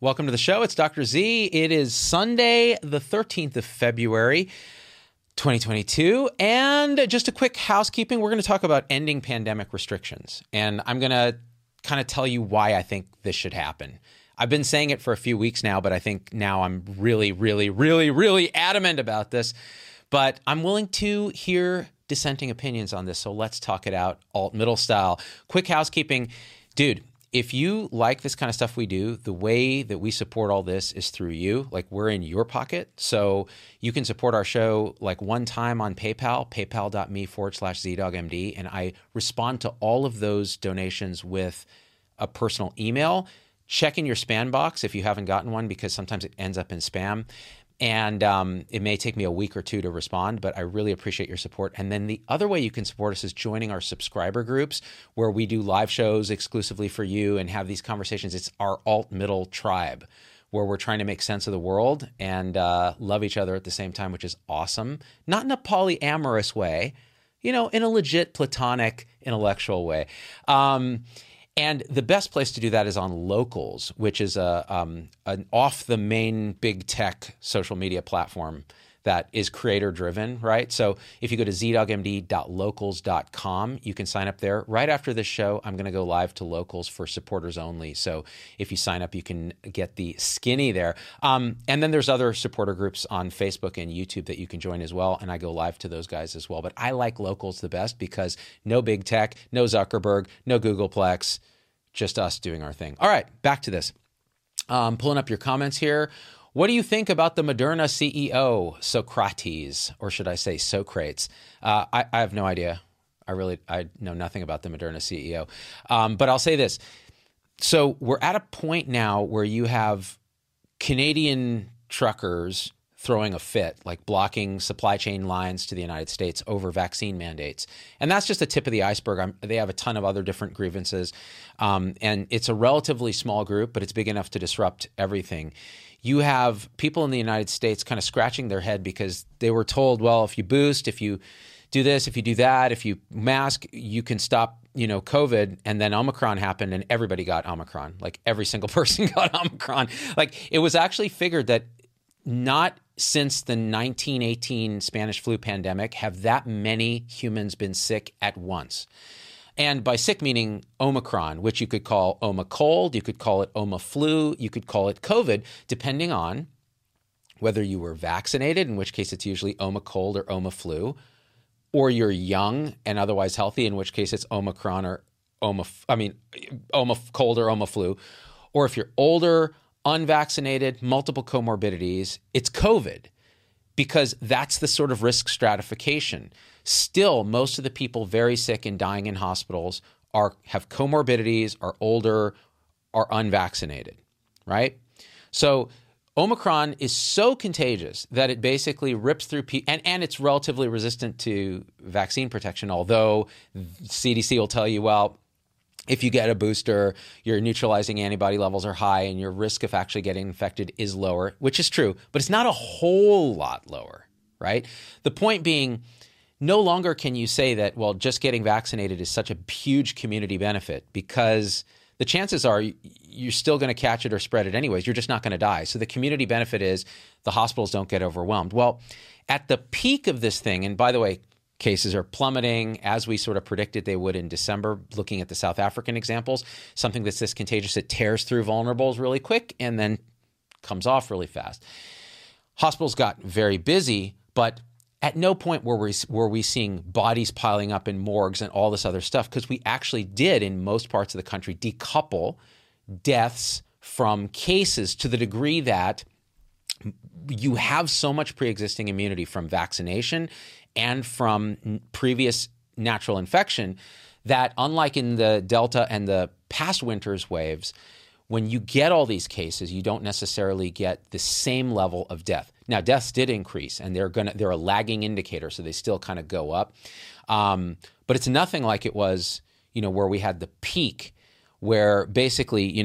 Welcome to the show. It's Dr. Z. It is Sunday, the 13th of February, 2022. And just a quick housekeeping. We're going to talk about ending pandemic restrictions. And I'm going to kind of tell you why I think this should happen. I've been saying it for a few weeks now, but I think now I'm really adamant about this. But I'm willing to hear dissenting opinions on this. So let's talk it out alt-middle style. Quick housekeeping. Dude, if you like this kind of stuff we do, the way that we support all this is through you. Like, we're in your pocket. So you can support our show like one time on PayPal, paypal.me/ZDoggMD. And I respond to all of those donations with a personal email. Check in your spam box if you haven't gotten one, because sometimes it ends up in spam. And it may take me a week or two to respond, but I really appreciate your support. And then the other way you can support us is joining our subscriber groups, where we do live shows exclusively for you and have these conversations. It's our alt-middle tribe, where we're trying to make sense of the world and love each other at the same time, which is awesome. Not in a polyamorous way, you know, in a legit platonic intellectual way. And the best place to do that is on Locals, which is an off-the-main big tech social media platform that is creator-driven, right? So if you go to ZDoggMD.locals.com, you can sign up there. Right after this show, I'm going to go live to Locals for supporters only. So if you sign up, you can get the skinny there. And then there's other supporter groups on Facebook and YouTube that you can join as well. And I go live to those guys as well. But I like Locals the best because no big tech, no Zuckerberg, no Googleplex, just us doing our thing. All right, back to this. Pulling up your comments here. What do you think about the Moderna CEO, Socrates, or should I say Socrates? I have no idea. I know nothing about the Moderna CEO. But I'll say this. So we're at a point now where you have Canadian truckers throwing a fit, like blocking supply chain lines to the United States over vaccine mandates. And that's just the tip of the iceberg. They have a ton of other different grievances. And it's a relatively small group, but it's big enough to disrupt everything. You have people in the United States kind of scratching their head because they were told, well, if you boost, if you do this, if you do that, if you mask, you can stop, you know, COVID. And then Omicron happened and everybody got Omicron. Like, every single person got Omicron. Like, it was actually figured that not since the 1918 Spanish flu pandemic have that many humans been sick at once. And by sick meaning Omicron, which you could call Omicold, you could call it Omaflu, you could call it COVID, depending on whether you were vaccinated, in which case it's usually Omicold or Omaflu, or you're young and otherwise healthy, in which case it's Omicron or Omicold or Omaflu, or if you're older, unvaccinated, multiple comorbidities, it's COVID, because that's the sort of risk stratification. Still, most of the people very sick and dying in hospitals have comorbidities, are older, are unvaccinated, right? So Omicron is so contagious that it basically rips through people, and it's relatively resistant to vaccine protection, although CDC will tell you, well, if you get a booster, your neutralizing antibody levels are high and your risk of actually getting infected is lower, which is true, but it's not a whole lot lower, right? The point being, no longer can you say that, well, just getting vaccinated is such a huge community benefit, because the chances are you're still going to catch it or spread it anyways. You're just not going to die. So the community benefit is the hospitals don't get overwhelmed. Well, at the peak of this thing, and by the way, Cases are plummeting, as we sort of predicted they would in December, looking at the South African examples. Something that's this contagious, it tears through vulnerables really quick and then comes off really fast. Hospitals got very busy, but at no point were we seeing bodies piling up in morgues and all this other stuff, because we actually did, in most parts of the country, decouple deaths from cases to the degree that you have so much pre-existing immunity from vaccination and from previous natural infection that, unlike in the Delta and the past winter's waves, when you get all these cases, you don't necessarily get the same level of death. Now, deaths did increase, and they're a lagging indicator, so they still kind of go up. But it's nothing like it was, where we had the peak, where basically,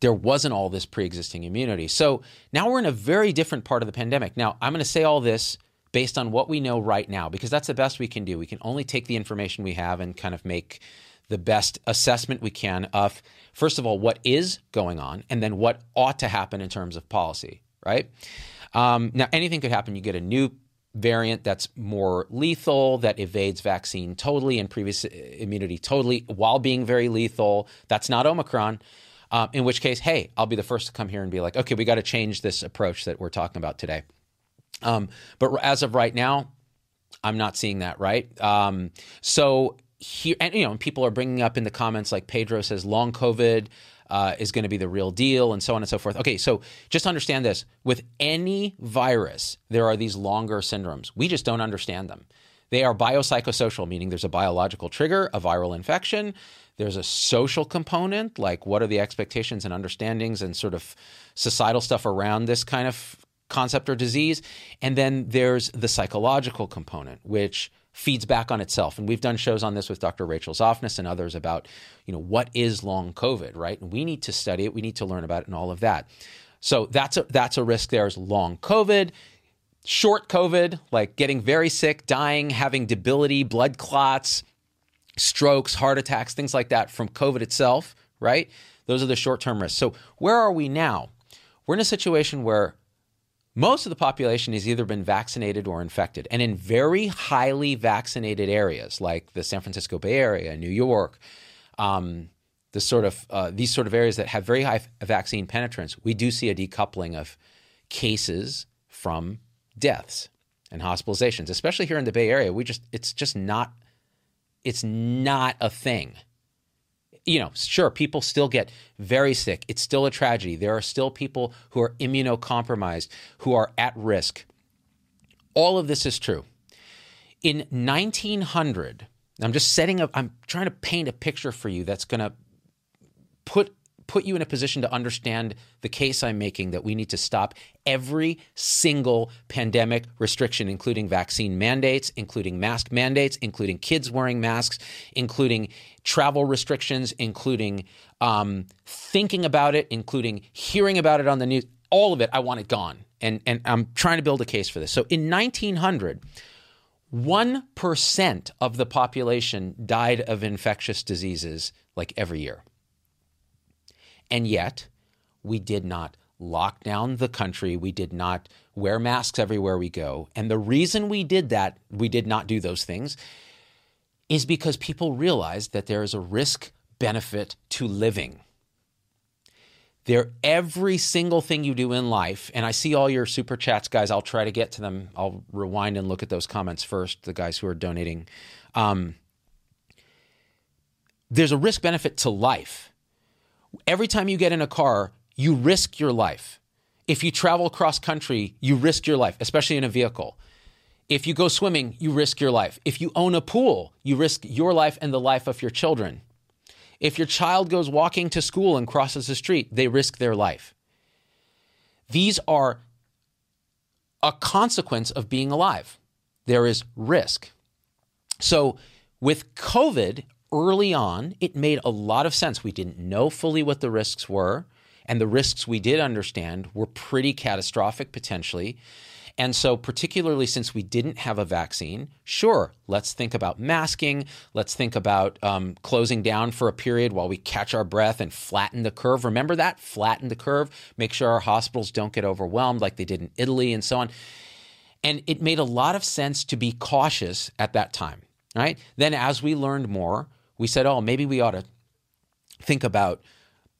there wasn't all this pre-existing immunity. So now we're in a very different part of the pandemic. Now, I'm going to say all this based on what we know right now, because that's the best we can do. We can only take the information we have and kind of make the best assessment we can of, first of all, what is going on, and then what ought to happen in terms of policy, right? Now, anything could happen. You get a new variant that's more lethal, that evades vaccine totally and previous immunity totally while being very lethal. That's not Omicron. In which case, hey, I'll be the first to come here and be like, okay, we got to change this approach that we're talking about today. But as of right now, I'm not seeing that, right? So here, and people are bringing up in the comments, like Pedro says, long COVID is going to be the real deal, and so on and so forth. Okay, so just understand this: with any virus, there are these longer syndromes. We just don't understand them. They are biopsychosocial, meaning there's a biological trigger, a viral infection. There's a social component, like what are the expectations and understandings and sort of societal stuff around this kind of concept or disease. And then there's the psychological component, which feeds back on itself. And we've done shows on this with Dr. Rachel Zoffness and others about, what is long COVID, right? And we need to study it. We need to learn about it and all of that. So that's a risk there, is long COVID. Short COVID, like getting very sick, dying, having debility, blood clots, strokes, heart attacks, things like that from COVID itself, right? Those are the short-term risks. So where are we now? We're in a situation where most of the population has either been vaccinated or infected. And in very highly vaccinated areas like the San Francisco Bay Area, New York, these sort of areas that have very high vaccine penetrance, we do see a decoupling of cases from deaths and hospitalizations, especially here in the Bay Area. It's not a thing. Sure, people still get very sick. It's still a tragedy. There are still people who are immunocompromised, who are at risk. All of this is true. In 1900, I'm just I'm trying to paint a picture for you that's going to put you in a position to understand the case I'm making, that we need to stop every single pandemic restriction, including vaccine mandates, including mask mandates, including kids wearing masks, including travel restrictions, including thinking about it, including hearing about it on the news. All of it, I want it gone. And I'm trying to build a case for this. So in 1900, 1% of the population died of infectious diseases, like every year. And yet, we did not lock down the country. We did not wear masks everywhere we go. And the reason we did that, we did not do those things, is because people realized that there is a risk benefit to living. Every single thing you do in life, and I see all your super chats, guys. I'll try to get to them. I'll rewind and look at those comments first, the guys who are donating. There's a risk benefit to life. Every time you get in a car, you risk your life. If you travel cross-country, you risk your life, especially in a vehicle. If you go swimming, you risk your life. If you own a pool, you risk your life and the life of your children. If your child goes walking to school and crosses the street, they risk their life. These are a consequence of being alive. There is risk. So with COVID, early on, it made a lot of sense. We didn't know fully what the risks were, and the risks we did understand were pretty catastrophic potentially. And so particularly since we didn't have a vaccine, sure, let's think about masking. Let's think about closing down for a period while we catch our breath and flatten the curve. Remember that? Flatten the curve. Make sure our hospitals don't get overwhelmed like they did in Italy and so on. And it made a lot of sense to be cautious at that time, right? Then as we learned more, we said, oh, maybe we ought to think about,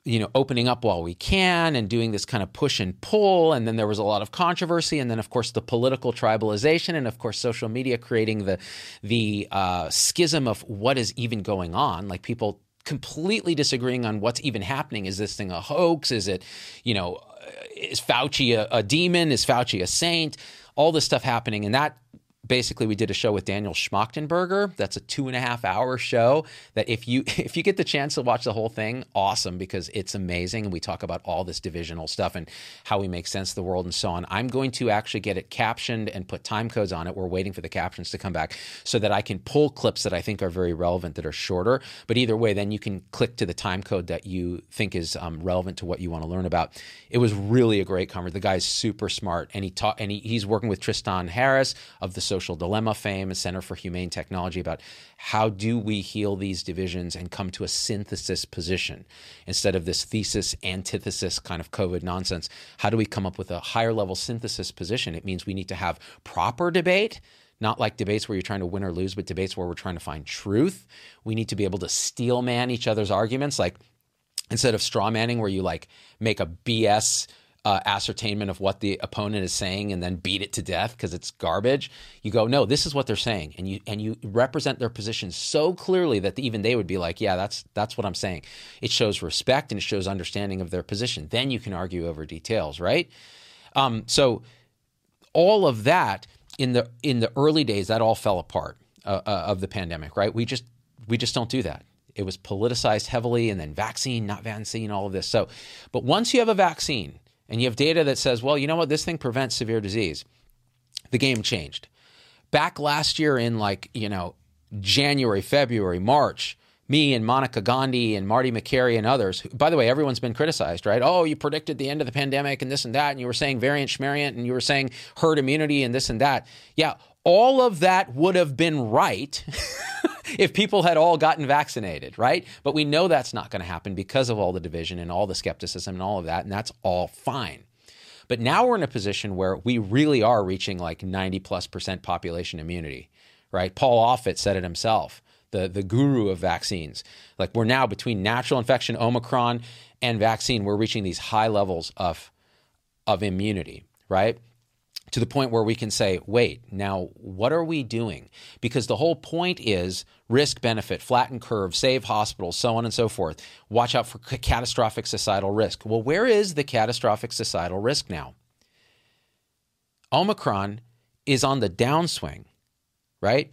you know, opening up while we can and doing this kind of push and pull. And then there was a lot of controversy. And then, of course, the political tribalization and, of course, social media creating the schism of what is even going on, like people completely disagreeing on what's even happening. Is this thing a hoax? Is it, you know, is Fauci a demon? Is Fauci a saint? All this stuff happening. And that basically we did a show with Daniel Schmachtenberger. That's a 2.5-hour show that if you get the chance to watch the whole thing, awesome, because it's amazing. And we talk about all this divisional stuff and how we make sense of the world and so on. I'm going to actually get it captioned and put time codes on it. We're waiting for the captions to come back so that I can pull clips that I think are very relevant that are shorter. But either way, then you can click to the time code that you think is relevant to what you want to learn about. It was really a great conversation. The guy's super smart, and he's working with Tristan Harris of the Social Dilemma fame and Center for Humane Technology about how do we heal these divisions and come to a synthesis position instead of this thesis, antithesis kind of COVID nonsense. How do we come up with a higher level synthesis position? It means we need to have proper debate, not like debates where you're trying to win or lose, but debates where we're trying to find truth. We need to be able to steel man each other's arguments, like instead of straw manning where you like make a BS ascertainment of what the opponent is saying and then beat it to death because it's garbage. You go, no, this is what they're saying, and you represent their position so clearly that even they would be like, yeah, that's what I'm saying. It shows respect and it shows understanding of their position. Then you can argue over details, right? So all of that in the early days, that all fell apart of the pandemic, right? We just don't do that. It was politicized heavily, and then vaccine, not vaccine, all of this. So, but once you have a vaccine, and you have data that says, well, you know what, this thing prevents severe disease, the game changed. Back last year in like, you know, January, February, March, me and Monica Gandhi and Marty McCary and others, by the way, everyone's been criticized, right? Oh, you predicted the end of the pandemic and this and that, and you were saying variant schmariant, and you were saying herd immunity and this and that. Yeah, all of that would have been right if people had all gotten vaccinated, right? But we know that's not going to happen because of all the division and all the skepticism and all of that, and that's all fine. But now we're in a position where we really are reaching like 90+% population immunity, right? Paul Offit said it himself, the guru of vaccines. Like we're now between natural infection, Omicron, and vaccine, we're reaching these high levels of immunity, right? To the point where we can say, wait, now what are we doing? Because the whole point is risk-benefit, flatten curve, save hospitals, so on and so forth. Watch out for catastrophic societal risk. Well, where is the catastrophic societal risk now? Omicron is on the downswing, right?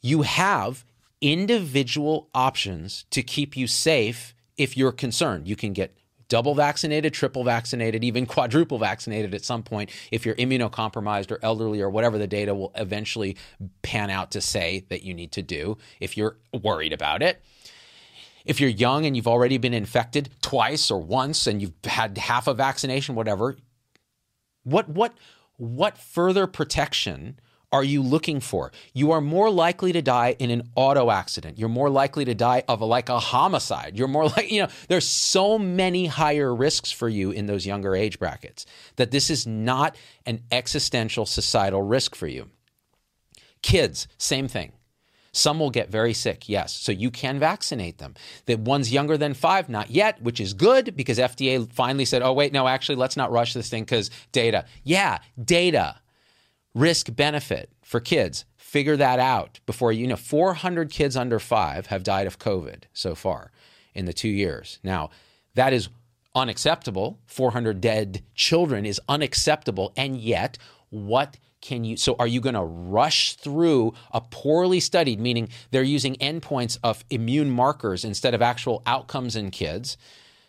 You have individual options to keep you safe if you're concerned. You can get double vaccinated, triple vaccinated, even quadruple vaccinated at some point if you're immunocompromised or elderly or whatever the data will eventually pan out to say that you need to do if you're worried about it. If you're young and you've already been infected twice or once and you've had half a vaccination, whatever, what further protection are you looking for? You are more likely to die in an auto accident. You're more likely to die of a homicide. You're more like, you know, there's so many higher risks for you in those younger age brackets that this is not an existential societal risk for you. Kids, same thing. Some will get very sick, yes. So you can vaccinate them. The ones younger than 5, not yet, which is good because FDA finally said, oh, wait, no, actually, let's not rush this thing because data. Yeah, data. Risk benefit for kids, figure that out before, you know, 400 kids under 5 have died of COVID so far in the 2 years. Now, that is unacceptable. 400 dead children is unacceptable. And yet, what can you, so are you going to rush through a poorly studied, meaning they're using endpoints of immune markers instead of actual outcomes in kids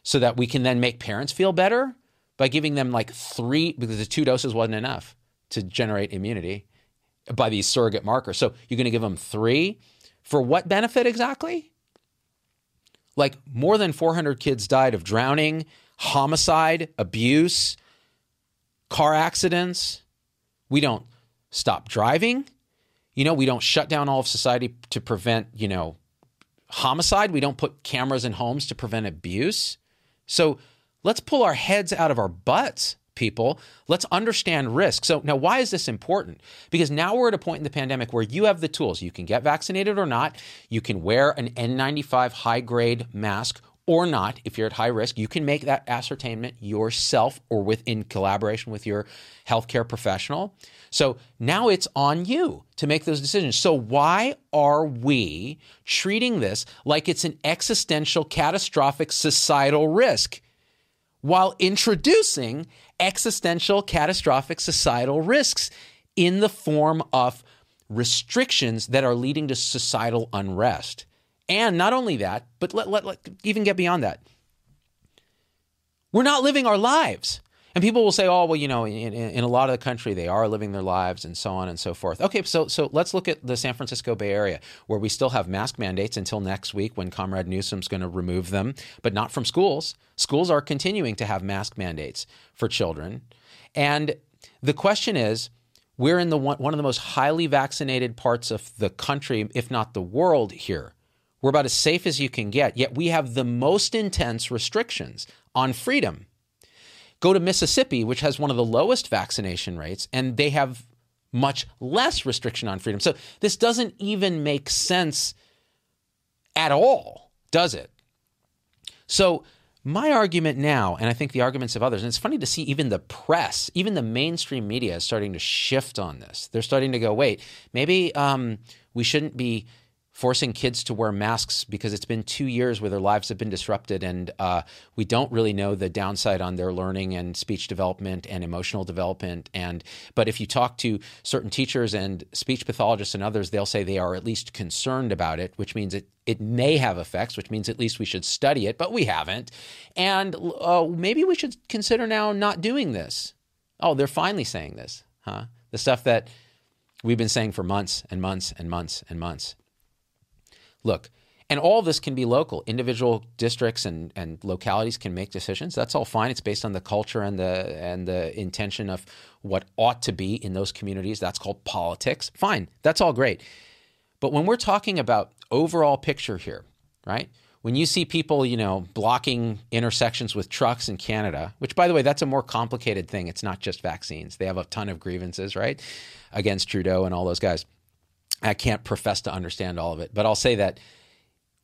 so that we can then make parents feel better by giving them like 3, because the 2 doses wasn't enough to generate immunity by these surrogate markers. So you're going to give them 3 for what benefit exactly? Like more than 400 kids died of drowning, homicide, abuse, car accidents. We don't stop driving. You know, we don't shut down all of society to prevent, you know, homicide. We don't put cameras in homes to prevent abuse. So let's pull our heads out of our butts people. Let's understand risk. So now, why is this important? Because now we're at a point in the pandemic where you have the tools. You can get vaccinated or not. You can wear an N95 high-grade mask or not if you're at high risk. You can make that ascertainment yourself or in collaboration with your healthcare professional. So now it's on you to make those decisions. So why are we treating this like it's an existential, catastrophic societal risk while introducing existential, catastrophic societal risks in the form of restrictions that are leading to societal unrest? And not only that, but let even get beyond that. We're not living our lives. And people will say, oh, well, you know, in a lot of the country, they are living their lives and so on and so forth. Okay, so let's look at the San Francisco Bay Area, where we still have mask mandates until next week when Comrade Newsom's going to remove them, but not from schools. Schools are continuing to have mask mandates for children. And the question is, we're in the one of the most highly vaccinated parts of the country, if not the world here. We're about as safe as you can get, yet we have the most intense restrictions on freedom. Go to Mississippi, which has one of the lowest vaccination rates, and they have much less restriction on freedom. So this doesn't even make sense at all, does it? So my argument now, and I think the arguments of others, and it's funny to see even the press, even the mainstream media is starting to shift on this. They're starting to go, wait, maybe we shouldn't be forcing kids to wear masks because it's been 2 years where their lives have been disrupted and we don't really know the downside on their learning and speech development and emotional development. But if you talk to certain teachers and speech pathologists and others, they'll say they are at least concerned about it, which means it may have effects, which means at least we should study it, but we haven't. And maybe we should consider now not doing this. Oh, they're finally saying this, huh? The stuff that we've been saying for months and months and months and months. Look, and all this can be local. Individual districts and localities can make decisions. That's all fine. It's based on the culture and the intention of what ought to be in those communities. That's called politics. Fine. That's all great. But when we're talking about overall picture here, right? When you see people, you know, blocking intersections with trucks in Canada, which, by the way, that's a more complicated thing. It's not just vaccines. They have a ton of grievances, right, against Trudeau and all those guys. I can't profess to understand all of it, but I'll say that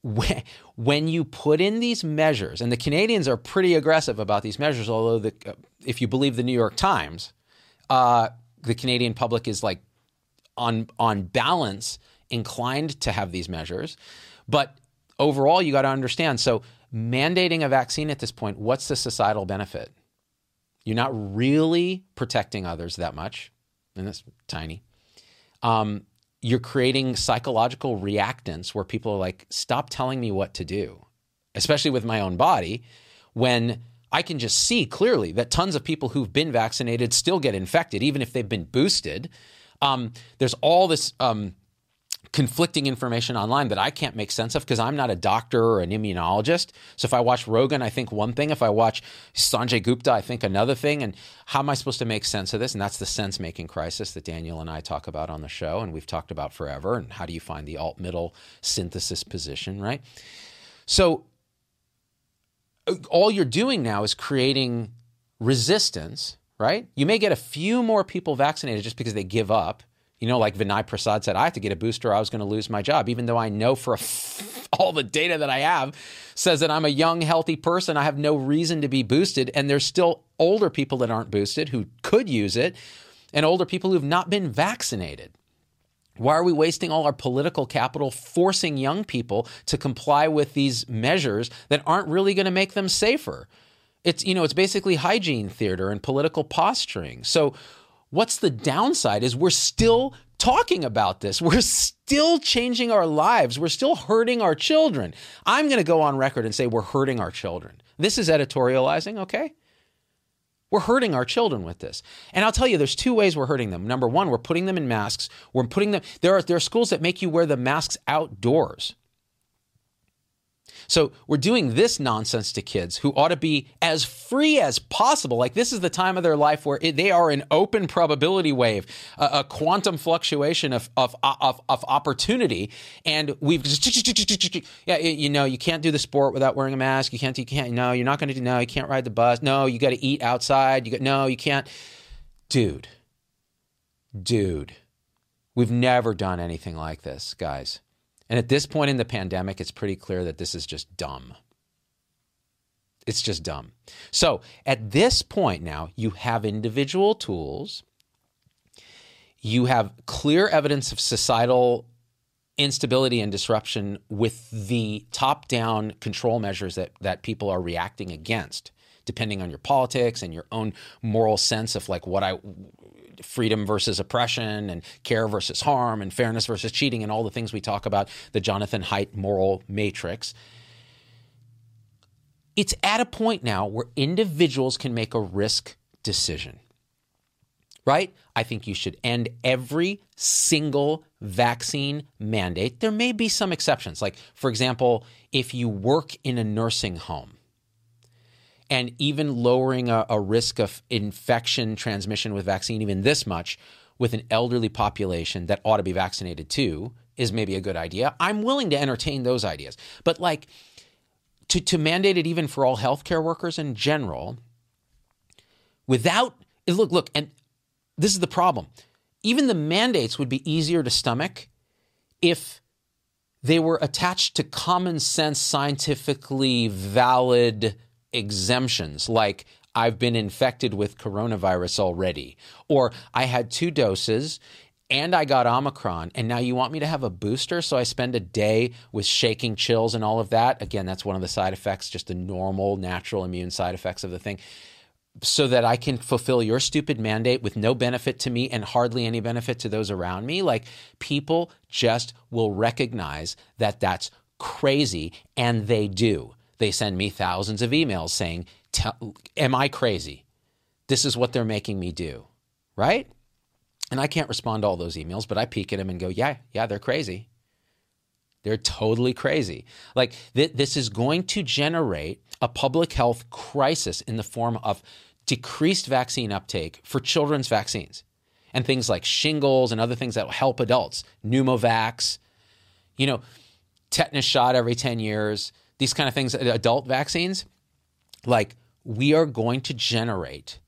when you put in these measures, and the Canadians are pretty aggressive about these measures, although if you believe the New York Times, the Canadian public is like on balance inclined to have these measures. But overall, you got to understand. So mandating a vaccine at this point, what's the societal benefit? You're not really protecting others that much. And that's tiny. You're creating psychological reactance where people are like, stop telling me what to do, especially with my own body, when I can just see clearly that tons of people who've been vaccinated still get infected, even if they've been boosted. There's all this conflicting information online that I can't make sense of because I'm not a doctor or an immunologist. So if I watch Rogan, I think one thing. If I watch Sanjay Gupta, I think another thing. And how am I supposed to make sense of this? And that's the sense-making crisis that Daniel and I talk about on the show and we've talked about forever. And how do you find the alt-middle synthesis position, right? So all you're doing now is creating resistance, right? You may get a few more people vaccinated just because they give up. You know, like Vinay Prasad said, I have to get a booster or I was going to lose my job, even though I know for all the data that I have says that I'm a young, healthy person. I have no reason to be boosted. And there's still older people that aren't boosted who could use it and older people who've not been vaccinated. Why are we wasting all our political capital forcing young people to comply with these measures that aren't really going to make them safer? It's, you know, it's basically hygiene theater and political posturing. So what's the downside is we're still talking about this. We're still changing our lives. We're still hurting our children. I'm going to go on record and say we're hurting our children. This is editorializing, okay? We're hurting our children with this. And I'll tell you, there's two ways we're hurting them. Number one, we're putting them in masks. We're putting them. There are schools that make you wear the masks outdoors. So we're doing this nonsense to kids who ought to be as free as possible. Like, this is the time of their life where they are an open probability wave, a quantum fluctuation of opportunity. And we've just, yeah, you know, you can't do the sport without wearing a mask. You can't, no, you're not going to do, no, you can't ride the bus. No, you got to eat outside. No, you can't. Dude, we've never done anything like this, guys. And at this point in the pandemic, it's pretty clear that this is just dumb. It's just dumb. So at this point now, you have individual tools. You have clear evidence of societal instability and disruption with the top-down control measures that people are reacting against, depending on your politics and your own moral sense of like freedom versus oppression and care versus harm and fairness versus cheating and all the things we talk about, the Jonathan Haidt moral matrix. It's at a point now where individuals can make a risk decision, right? I think you should end every single vaccine mandate. There may be some exceptions. Like, for example, if you work in a nursing home, and even lowering a risk of infection transmission with vaccine even this much with an elderly population that ought to be vaccinated too is maybe a good idea. I'm willing to entertain those ideas. But like to mandate it even for all healthcare workers in general without – look, and this is the problem. Even the mandates would be easier to stomach if they were attached to common sense, scientifically valid – exemptions like I've been infected with coronavirus already, or I had 2 doses and I got Omicron, and now you want me to have a booster, so I spend a day with shaking chills and all of that. Again, that's one of the side effects, just the normal, natural immune side effects of the thing, so that I can fulfill your stupid mandate with no benefit to me and hardly any benefit to those around me. Like, people just will recognize that that's crazy, and they do. They send me thousands of emails saying, am I crazy? This is what they're making me do, right? And I can't respond to all those emails, but I peek at them and go, yeah, they're crazy. They're totally crazy. Like, this is going to generate a public health crisis in the form of decreased vaccine uptake for children's vaccines and things like shingles and other things that will help adults, pneumovax, tetanus shot every 10 years, these kind of things, adult vaccines. Like, we are going to generate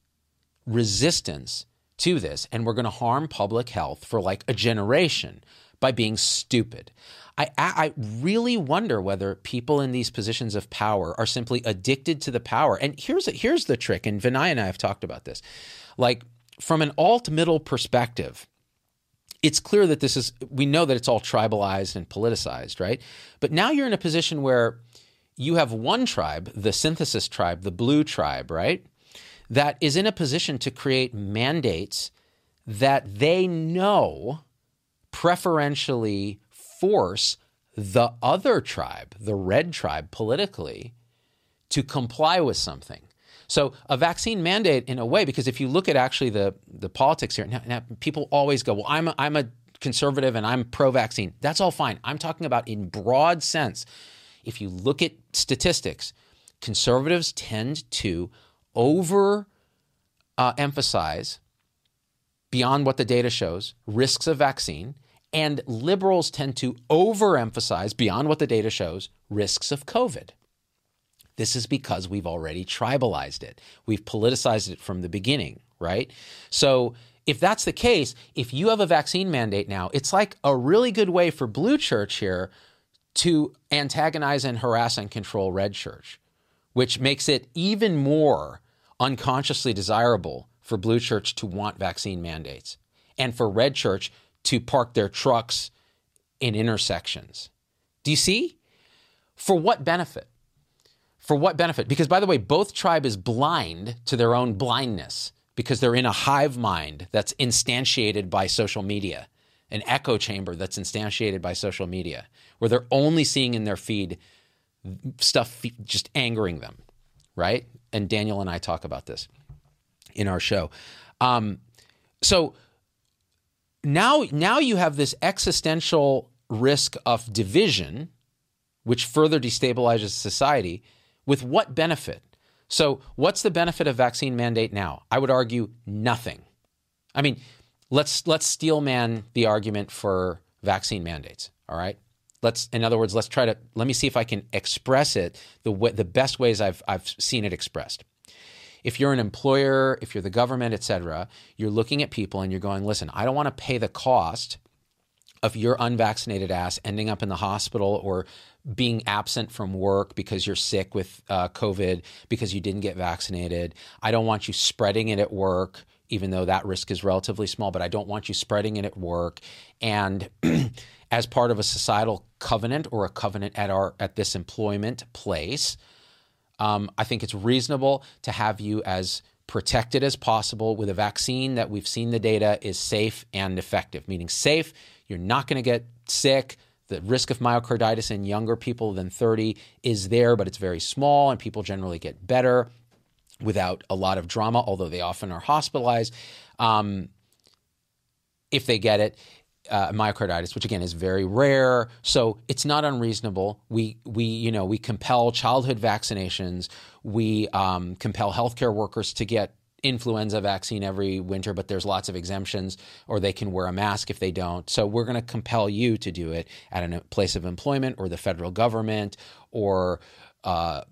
resistance to this, and we're going to harm public health for like a generation by being stupid. I really wonder whether people in these positions of power are simply addicted to the power. And here's the trick, and Vinay and I have talked about this. Like, from an alt-middle perspective, it's clear that we know that it's all tribalized and politicized, right? But now you're in a position where you have one tribe, the synthesis tribe, the blue tribe, right, that is in a position to create mandates that they know preferentially force the other tribe, the red tribe, politically, to comply with something. So a vaccine mandate, in a way, because if you look at actually the politics here, now people always go, well, I'm a conservative and I'm pro-vaccine. That's all fine. I'm talking about in broad sense. If you look at statistics, conservatives tend to overemphasize beyond what the data shows risks of vaccine, and liberals tend to overemphasize beyond what the data shows risks of COVID. This is because we've already tribalized it. We've politicized it from the beginning, right? So if that's the case, if you have a vaccine mandate now, it's like a really good way for blue church here to antagonize and harass and control red church, which makes it even more unconsciously desirable for blue church to want vaccine mandates and for red church to park their trucks in intersections. Do you see? For what benefit? For what benefit? Because, by the way, both tribe is blind to their own blindness because they're in a hive mind that's instantiated by social media, an echo chamber that's instantiated by social media, where they're only seeing in their feed stuff just angering them, right? And Daniel and I talk about this in our show. So now you have this existential risk of division which further destabilizes society, with what benefit? So what's the benefit of vaccine mandate now? I would argue nothing. I mean, let's steel man the argument for vaccine mandates, all right? In other words, let's try to, let me see if I can express it the best ways I've seen it expressed. If you're an employer, if you're the government, et cetera, you're looking at people and you're going, listen, I don't want to pay the cost of your unvaccinated ass ending up in the hospital or being absent from work because you're sick with COVID because you didn't get vaccinated. I don't want you spreading it at work, even though that risk is relatively small, but I don't want you spreading it at work. And as part of a societal covenant or a covenant at this employment place, I think it's reasonable to have you as protected as possible with a vaccine that we've seen the data is safe and effective, meaning safe, you're not going to get sick. The risk of myocarditis in younger people than 30 is there, but it's very small and people generally get better without a lot of drama, although they often are hospitalized if they get it, myocarditis, which again is very rare. So it's not unreasonable. We compel childhood vaccinations. We compel healthcare workers to get influenza vaccine every winter, but there's lots of exemptions, or they can wear a mask if they don't. So we're going to compel you to do it at a place of employment or the federal government or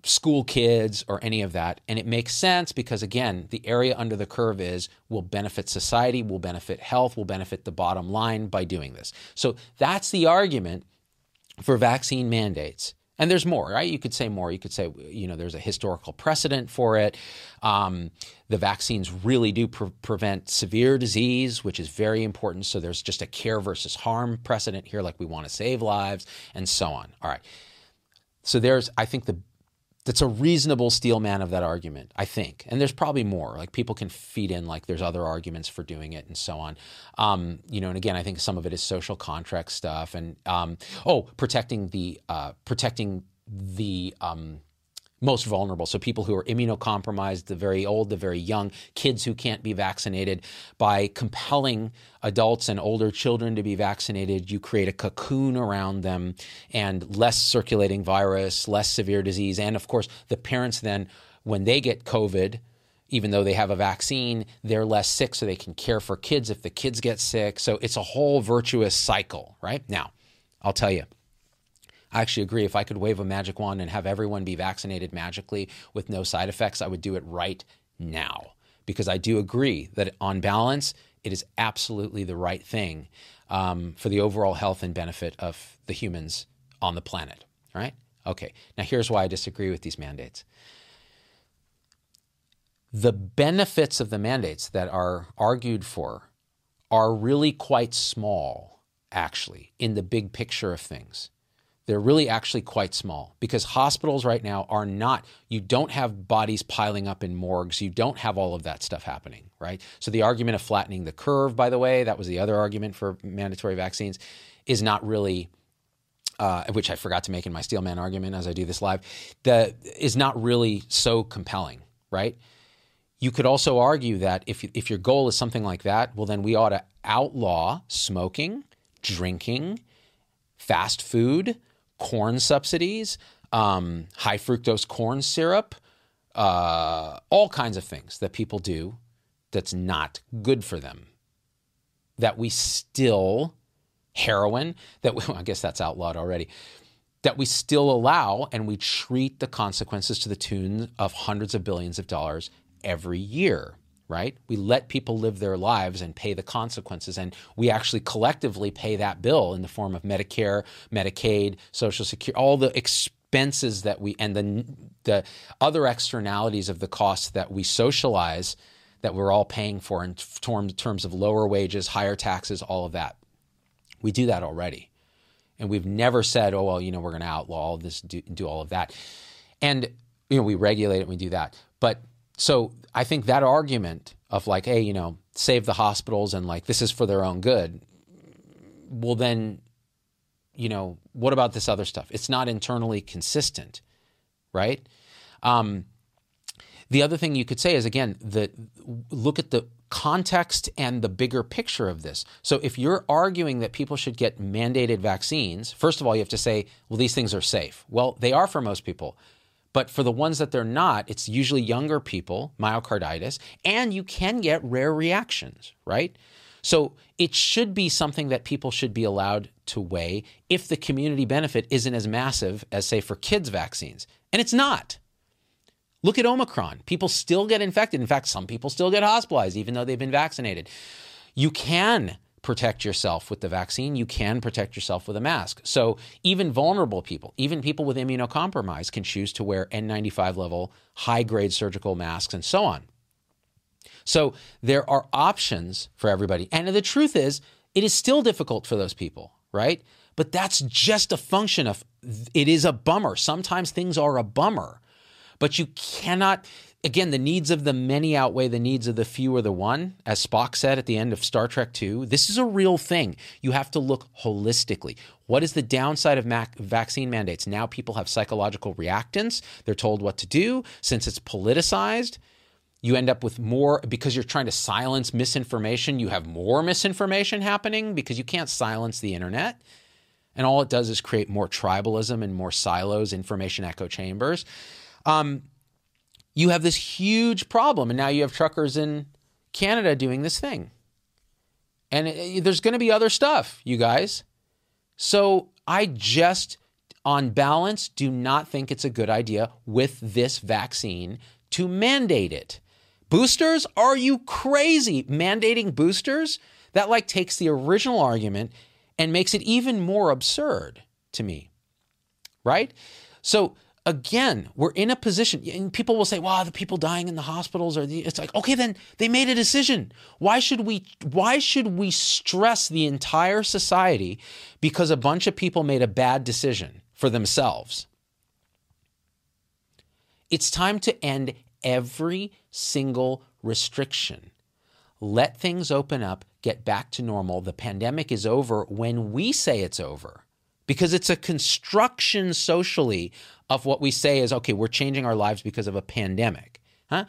school kids or any of that. And it makes sense because, again, the area under the curve will benefit society, will benefit health, will benefit the bottom line by doing this. So that's the argument for vaccine mandates. And there's more, right? You could say more. You could say, there's a historical precedent for it. The vaccines really do prevent severe disease, which is very important. So there's just a care versus harm precedent here, like we want to save lives and so on. All right. So that's a reasonable steel man of that argument, I think. And there's probably more. Like people can feed in like there's other arguments for doing it and so on. And again, I think some of it is social contract stuff and protecting the most vulnerable. So people who are immunocompromised, the very old, the very young, kids who can't be vaccinated. By compelling adults and older children to be vaccinated, you create a cocoon around them and less circulating virus, less severe disease. And of course, the parents then, when they get COVID, even though they have a vaccine, they're less sick so they can care for kids if the kids get sick. So it's a whole virtuous cycle, right? Now, I'll tell you, I actually agree. If I could wave a magic wand and have everyone be vaccinated magically with no side effects, I would do it right now, because I do agree that on balance, it is absolutely the right thing for the overall health and benefit of the humans on the planet, right? Okay, now here's why I disagree with these mandates. The benefits of the mandates that are argued for are really quite small, actually, in the big picture of things. They're really actually quite small because hospitals right now are not, you don't have bodies piling up in morgues. You don't have all of that stuff happening, right? So the argument of flattening the curve, by the way, that was the other argument for mandatory vaccines, is not really, which I forgot to make in my Steelman argument as I do this live, that is not really so compelling, right? You could also argue that if your goal is something like that, well, then we ought to outlaw smoking, drinking, fast food, corn subsidies, high fructose corn syrup, all kinds of things that people do that's not good for them, that we still, heroin, I guess that's outlawed already, that we still allow, and we treat the consequences to the tune of hundreds of billions of dollars every year, right? We let people live their lives and pay the consequences, and we actually collectively pay that bill in the form of Medicare, Medicaid, Social Security, all the expenses that we, and the other externalities of the costs that we socialize that we're all paying for in terms of lower wages, higher taxes, all of that. We do that already. And we've never said, oh, well, we're going to outlaw all this, do all of that. And, we regulate it, we do that. But so I think that argument of like, hey, save the hospitals and like this is for their own good. Well, then, what about this other stuff? It's not internally consistent, right? The other thing you could say is, again, look at the context and the bigger picture of this. So if you're arguing that people should get mandated vaccines, first of all, you have to say, well, these things are safe. Well, they are for most people. But for the ones that they're not, it's usually younger people, myocarditis, and you can get rare reactions, right? So it should be something that people should be allowed to weigh if the community benefit isn't as massive as, say, for kids' vaccines. And it's not. Look at Omicron. People still get infected. In fact, some people still get hospitalized, even though they've been vaccinated. You can protect yourself with the vaccine. You can protect yourself with a mask. So even vulnerable people, even people with immunocompromise, can choose to wear N95 level high-grade surgical masks and so on. So there are options for everybody. And the truth is, it is still difficult for those people, right? But that's just a function of, it is a bummer. Sometimes things are a bummer. But you cannot, again, the needs of the many outweigh the needs of the few or the one. As Spock said at the end of Star Trek II, this is a real thing. You have to look holistically. What is the downside of vaccine mandates? Now people have psychological reactants. They're told what to do. Since it's politicized, you end up with more, because you're trying to silence misinformation, you have more misinformation happening because you can't silence the internet. And all it does is create more tribalism and more silos, information echo chambers. You have this huge problem, and now you have truckers in Canada doing this thing. And there's going to be other stuff, you guys. So I just, on balance, do not think it's a good idea with this vaccine to mandate it. Boosters? Are you crazy? Mandating boosters? That like takes the original argument and makes it even more absurd to me, right? So again, we're in a position, and people will say, wow, the people dying in the hospitals are, it's like, okay, then they made a decision. Why should we stress the entire society because a bunch of people made a bad decision for themselves? It's time to end every single restriction. Let things open up, get back to normal. The pandemic is over when we say it's over, because it's a construction socially of what we say is, okay, we're changing our lives because of a pandemic. Huh?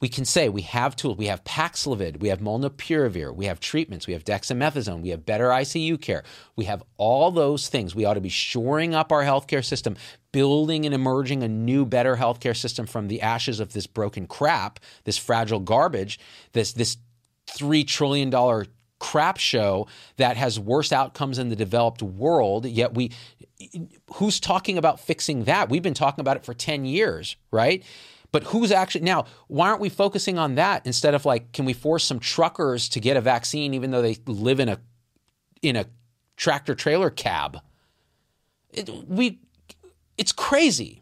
We can say we have tools. We have Paxlovid. We have Molnupiravir. We have treatments. We have dexamethasone. We have better ICU care. We have all those things. We ought to be shoring up our healthcare system, building and emerging a new, better healthcare system from the ashes of this broken crap, this fragile garbage, this $3 trillion crap show that has worse outcomes in the developed world, yet who's talking about fixing that? We've been talking about it for 10 years, right? But who's actually, now, why aren't we focusing on that instead of like, can we force some truckers to get a vaccine even though they live in a tractor trailer cab? It's crazy.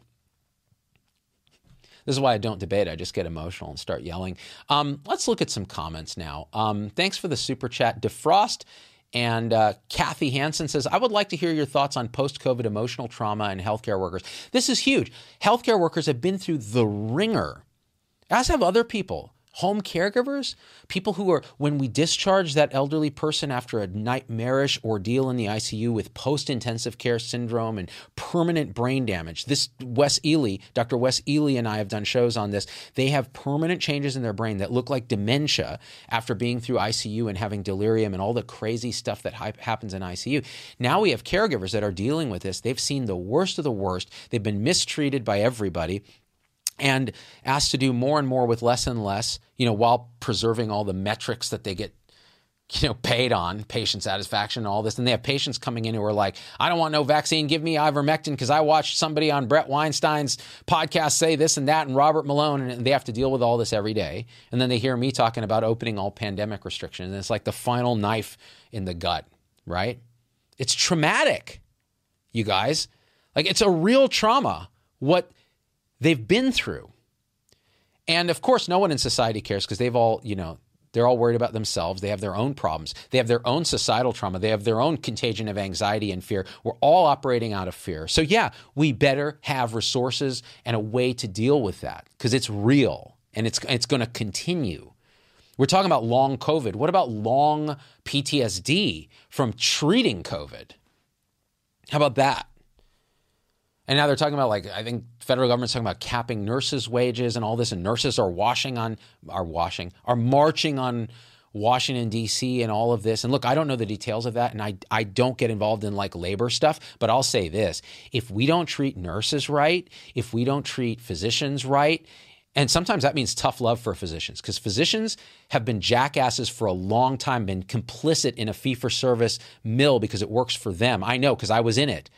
This is why I don't debate. I just get emotional and start yelling. Let's look at some comments now. Thanks for the super chat, Defrost. And Kathy Hansen says, I would like to hear your thoughts on post-COVID emotional trauma and healthcare workers. This is huge. Healthcare workers have been through the ringer, as have other people. Home caregivers, people who are, when we discharge that elderly person after a nightmarish ordeal in the ICU with post-intensive care syndrome and permanent brain damage. This Wes Ely, Dr. Wes Ely and I have done shows on this. They have permanent changes in their brain that look like dementia after being through ICU and having delirium and all the crazy stuff that happens in ICU. Now we have caregivers that are dealing with this. They've seen the worst of the worst. They've been mistreated by everybody and asked to do more and more with less and less, while preserving all the metrics that they get, paid on, patient satisfaction and all this. And they have patients coming in who are like, I don't want no vaccine. Give me ivermectin because I watched somebody on Brett Weinstein's podcast say this and that and Robert Malone. And they have to deal with all this every day. And then they hear me talking about opening all pandemic restrictions. And it's like the final knife in the gut, right? It's traumatic, you guys. Like, it's a real trauma, what they've been through. And of course, no one in society cares because they've all, they're all worried about themselves. They have their own problems. They have their own societal trauma. They have their own contagion of anxiety and fear. We're all operating out of fear. So yeah, we better have resources and a way to deal with that because it's real and it's going to continue. We're talking about long COVID. What about long PTSD from treating COVID? How about that? And now they're talking about, like, I think federal government's talking about capping nurses' wages and all this, and nurses are marching on Washington, D.C. and all of this. And look, I don't know the details of that, and I don't get involved in, like, labor stuff, but I'll say this. If we don't treat nurses right, if we don't treat physicians right, and sometimes that means tough love for physicians, because physicians have been jackasses for a long time, been complicit in a fee-for-service mill because it works for them. I know, because I was in it,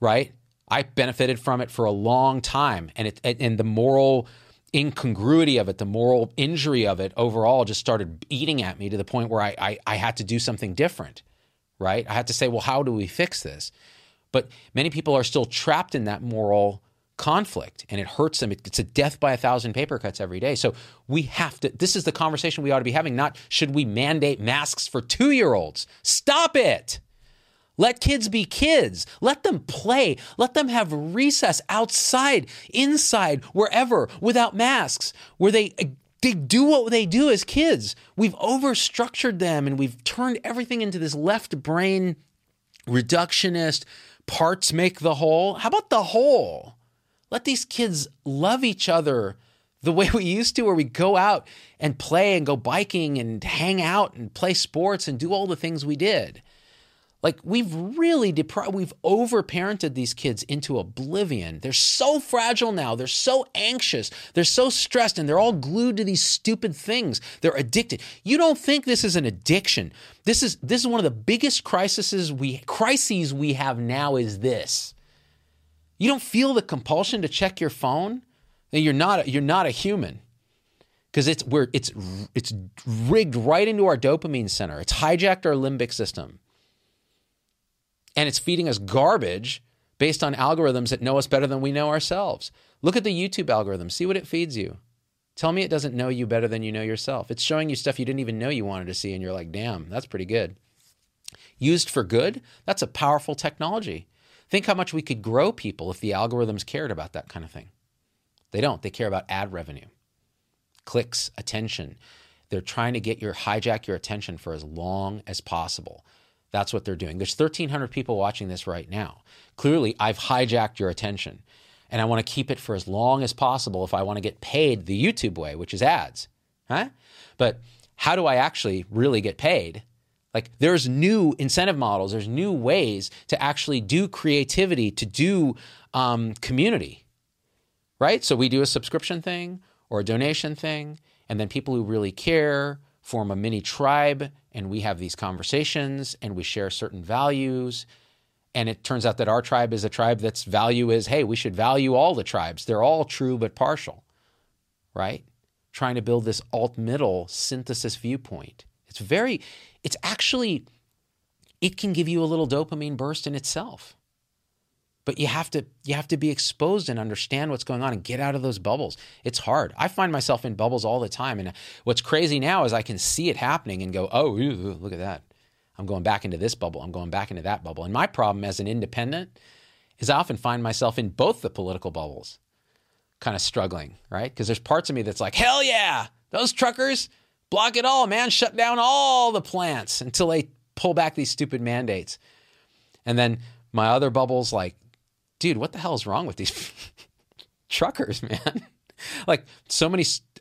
right? I benefited from it for a long time, and the moral incongruity of it, the moral injury of it overall just started eating at me to the point where I had to do something different, right? I had to say, well, how do we fix this? But many people are still trapped in that moral conflict, and it hurts them. It's a death by a thousand paper cuts every day. So we have to, this is the conversation we ought to be having, not should we mandate masks for 2-year-olds? Stop it. Let kids be kids. Let them play. Let them have recess outside, inside, wherever, without masks, where they do what they do as kids. We've overstructured them, and we've turned everything into this left brain reductionist parts make the whole. How about the whole? Let these kids love each other the way we used to, where we go out and play and go biking and hang out and play sports and do all the things we did. Like, we've really we've overparented these kids into oblivion. They're so fragile now. They're so anxious. They're so stressed, and they're all glued to these stupid things. They're addicted. You don't think this is an addiction. This is one of the biggest crises we have now is this. You don't feel the compulsion to check your phone. You're not a human, because it's rigged right into our dopamine center. It's hijacked our limbic system, and it's feeding us garbage based on algorithms that know us better than we know ourselves. Look at the YouTube algorithm. See what it feeds you. Tell me it doesn't know you better than you know yourself. It's showing you stuff you didn't even know you wanted to see, and you're like, damn, that's pretty good. Used for good, that's a powerful technology. Think how much we could grow people if the algorithms cared about that kind of thing. They don't. They care about ad revenue, clicks, attention. They're trying to hijack your attention for as long as possible. That's what they're doing. There's 1,300 people watching this right now. Clearly, I've hijacked your attention, and I want to keep it for as long as possible if I want to get paid the YouTube way, which is ads. Huh? But how do I actually really get paid? Like, there's new incentive models. There's new ways to actually do creativity, to do community, right? So we do a subscription thing or a donation thing, and then people who really care form a mini tribe, and we have these conversations, and we share certain values. And it turns out that our tribe is a tribe that's value is, hey, we should value all the tribes. They're all true but partial, right? Trying to build this alt-middle synthesis viewpoint. It can give you a little dopamine burst in itself. But you have to be exposed and understand what's going on and get out of those bubbles. It's hard. I find myself in bubbles all the time. And what's crazy now is I can see it happening and go, oh, look at that. I'm going back into this bubble. I'm going back into that bubble. And my problem as an independent is I often find myself in both the political bubbles, kind of struggling, right? Because there's parts of me that's like, hell yeah, those truckers, block it all, man. Shut down all the plants until they pull back these stupid mandates. And then my other bubble's like, dude, what the hell is wrong with these truckers, man? Like,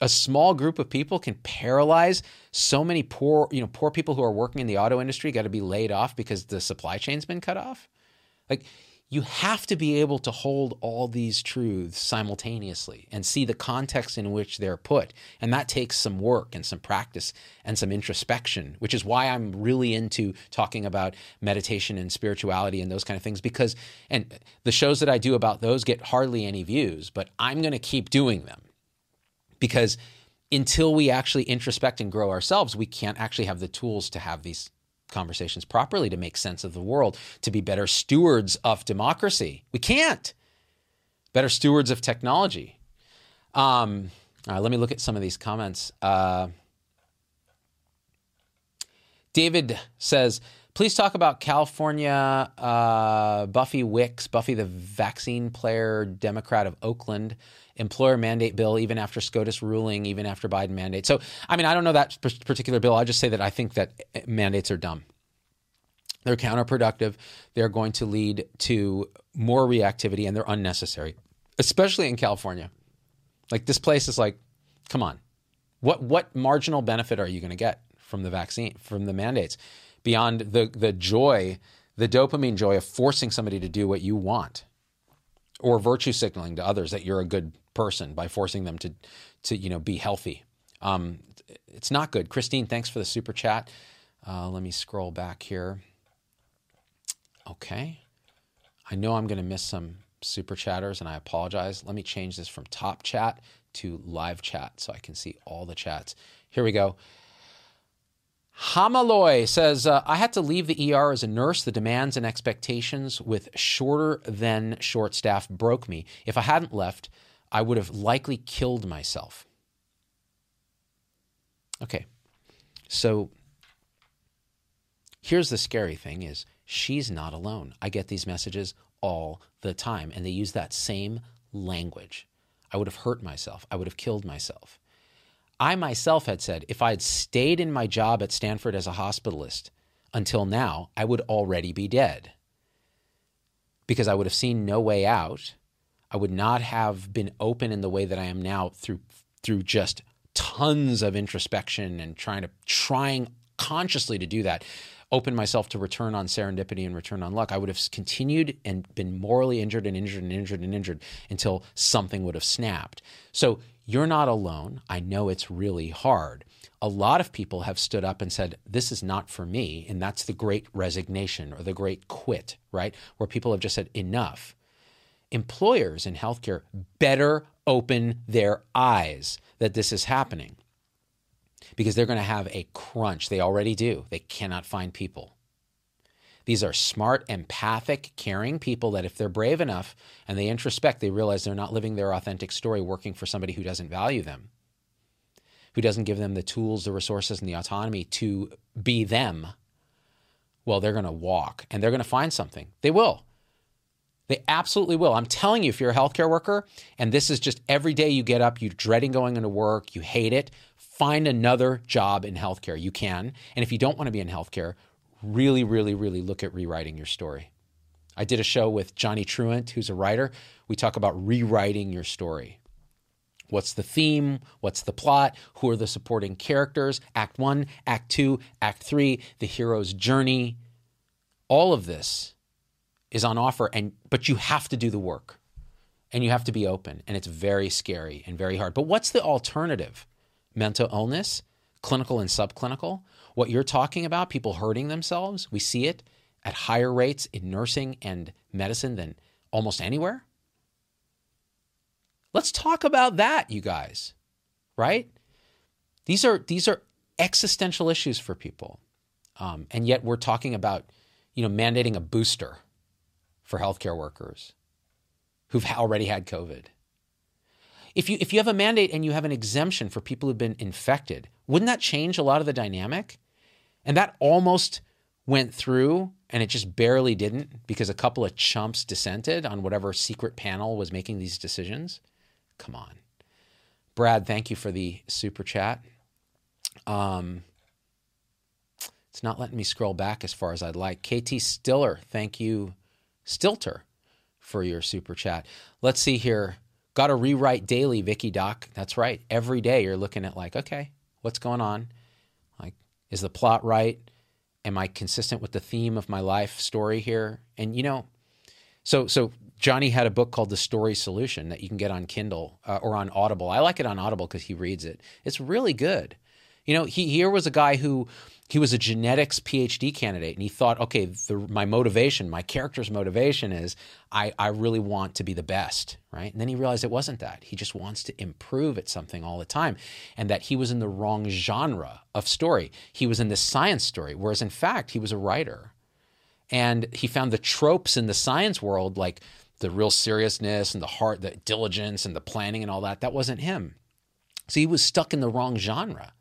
a small group of people can paralyze so many poor people who are working in the auto industry got to be laid off because the supply chain's been cut off. Like, you have to be able to hold all these truths simultaneously and see the context in which they're put. And that takes some work and some practice and some introspection, which is why I'm really into talking about meditation and spirituality and those kind of things, because, and the shows that I do about those get hardly any views, but I'm going to keep doing them, because until we actually introspect and grow ourselves, we can't actually have the tools to have these conversations properly, to make sense of the world, to be better stewards of democracy. We can't. Better stewards of technology. All right, let me look at some of these comments. David says, please talk about California, Buffy Wicks, Buffy the vaccine player, Democrat of Oakland, employer mandate bill, even after SCOTUS ruling, even after Biden mandate. So, I mean, I don't know that particular bill. I just say that I think that mandates are dumb. They're counterproductive. They're going to lead to more reactivity, and they're unnecessary, especially in California. Like, this place is like, come on. What marginal benefit are you going to get from the vaccine, from the mandates, beyond the joy, the dopamine joy of forcing somebody to do what you want, or virtue signaling to others that you're a good person by forcing them to be healthy? It's not good. Christine, thanks for the super chat. Let me scroll back here. Okay. I know I'm going to miss some super chatters, and I apologize. Let me change this from top chat to live chat so I can see all the chats. Here we go. Hamaloy says, I had to leave the ER as a nurse. The demands and expectations with shorter than short staff broke me. If I hadn't left, I would have likely killed myself. Okay, so here's the scary thing is she's not alone. I get these messages all the time, and they use that same language. I would have hurt myself. I would have killed myself. I myself had said, if I had stayed in my job at Stanford as a hospitalist until now, I would already be dead, because I would have seen no way out. I would not have been open in the way that I am now through just tons of introspection and trying consciously to do that, open myself to return on serendipity and return on luck. I would have continued and been morally injured until something would have snapped. So you're not alone. I know it's really hard. A lot of people have stood up and said, this is not for me. And that's the great resignation or the great quit, right? Where people have just said enough. Employers in healthcare better open their eyes that this is happening, because they're going to have a crunch. They already do. They cannot find people. These are smart, empathic, caring people that if they're brave enough and they introspect, they realize they're not living their authentic story working for somebody who doesn't value them, who doesn't give them the tools, the resources, and the autonomy to be them. Well, they're going to walk and they're going to find something. They will. They absolutely will. I'm telling you, if you're a healthcare worker, and this is just every day you get up, you're dreading going into work, you hate it, find another job in healthcare. You can. And if you don't want to be in healthcare, really, really, really look at rewriting your story. I did a show with Johnny Truant, who's a writer. We talk about rewriting your story. What's the theme? What's the plot? Who are the supporting characters? Act 1, Act 2, Act 3, the hero's journey. All of this is on offer, but you have to do the work and you have to be open, and it's very scary and very hard. But what's the alternative? Mental illness, clinical and subclinical. What you're talking about, people hurting themselves, we see it at higher rates in nursing and medicine than almost anywhere. Let's talk about that, you guys, right? These are existential issues for people. And yet we're talking about, mandating a booster for healthcare workers who've already had COVID. If you have a mandate and you have an exemption for people who've been infected, wouldn't that change a lot of the dynamic? And that almost went through, and it just barely didn't, because a couple of chumps dissented on whatever secret panel was making these decisions. Come on. Brad, thank you for the super chat. It's not letting me scroll back as far as I'd like. KT Stiller, thank you, Stilter, for your super chat. Let's see here. Got to rewrite daily, Vicky Doc. That's right. Every day you're looking at okay, what's going on? Is the plot right? Am I consistent with the theme of my life story here? And so Johnny had a book called The Story Solution that you can get on Kindle or on Audible. I like it on Audible because he reads it. It's really good. He here was a guy who he was a genetics PhD candidate, and he thought, okay, my character's motivation is I really want to be the best, right? And then he realized it wasn't that. He just wants to improve at something all the time, and that he was in the wrong genre of story. He was in the science story, whereas in fact, he was a writer. And he found the tropes in the science world, like the real seriousness and the diligence and the planning and all that. That wasn't him. So he was stuck in the wrong genre.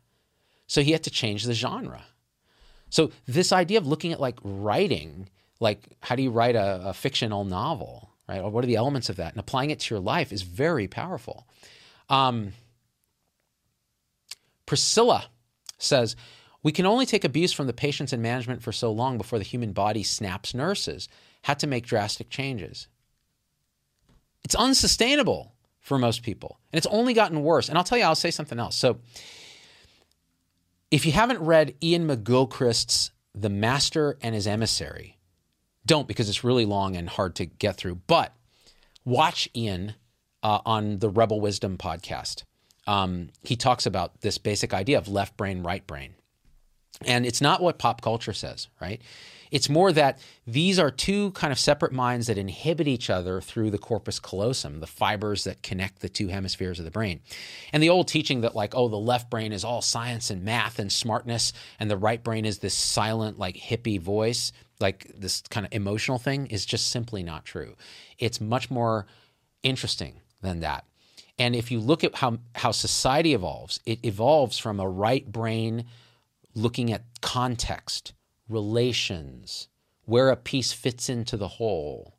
So he had to change the genre. So this idea of looking at writing, how do you write a fictional novel, right? Or what are the elements of that? And applying it to your life is very powerful. Priscilla says, we can only take abuse from the patients and management for so long before the human body snaps nurses. Had to make drastic changes. It's unsustainable for most people. And it's only gotten worse. And I'll tell you, I'll say something else. So if you haven't read Ian McGilchrist's The Master and His Emissary, don't, because it's really long and hard to get through. But watch Ian on the Rebel Wisdom podcast. He talks about this basic idea of left brain, right brain. And it's not what pop culture says, right? It's more that these are two kind of separate minds that inhibit each other through the corpus callosum, the fibers that connect the two hemispheres of the brain. And the old teaching that like, oh, the left brain is all science and math and smartness, and the right brain is this silent, like hippie voice, like this kind of emotional thing, is just simply not true. It's much more interesting than that. And if you look at how society evolves, it evolves from a right brain looking at context, relations, where a piece fits into the whole.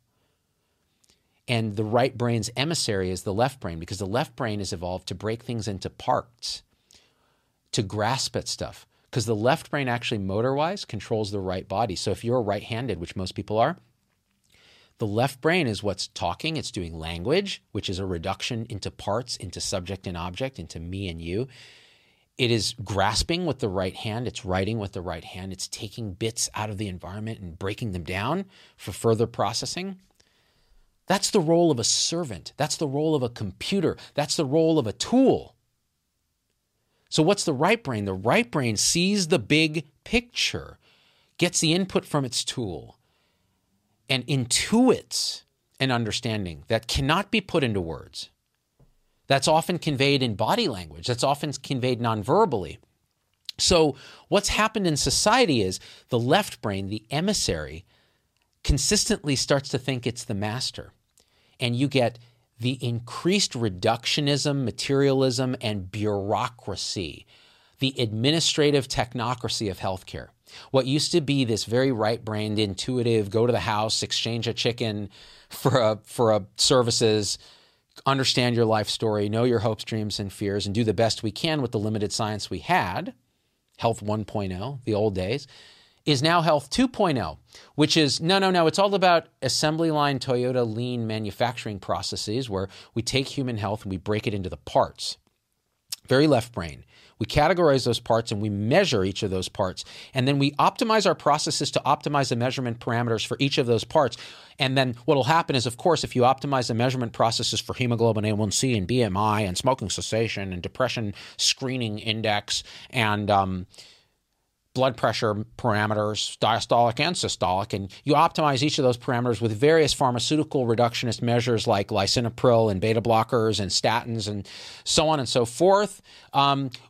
And the right brain's emissary is the left brain, because the left brain has evolved to break things into parts, to grasp at stuff, because the left brain actually motor-wise controls the right body. So if you're right-handed, which most people are, the left brain is what's talking. It's doing language, which is a reduction into parts, into subject and object, into me and you. It is grasping with the right hand. It's writing with the right hand. It's taking bits out of the environment and breaking them down for further processing. That's the role of a servant. That's the role of a computer. That's the role of a tool. So what's the right brain? The right brain sees the big picture, gets the input from its tool, and intuits an understanding that cannot be put into words. That's often conveyed in body language. That's often conveyed non-verbally. So what's happened in society is the left brain, the emissary, consistently starts to think it's the master. And you get the increased reductionism, materialism, and bureaucracy, the administrative technocracy of healthcare. What used to be this very right-brained, intuitive, go to the house, exchange a chicken for services, understand your life story, know your hopes, dreams, and fears, and do the best we can with the limited science we had, health 1.0, the old days, is now health 2.0, which is, no, it's all about assembly line Toyota lean manufacturing processes where we take human health and we break it into the parts. Very left brain. We categorize those parts and we measure each of those parts. And then we optimize our processes to optimize the measurement parameters for each of those parts. And then what will happen is, of course, if you optimize the measurement processes for hemoglobin A1C and BMI and smoking cessation and depression screening index and blood pressure parameters, diastolic and systolic, and you optimize each of those parameters with various pharmaceutical reductionist measures like lisinopril and beta blockers and statins and so on and so forth,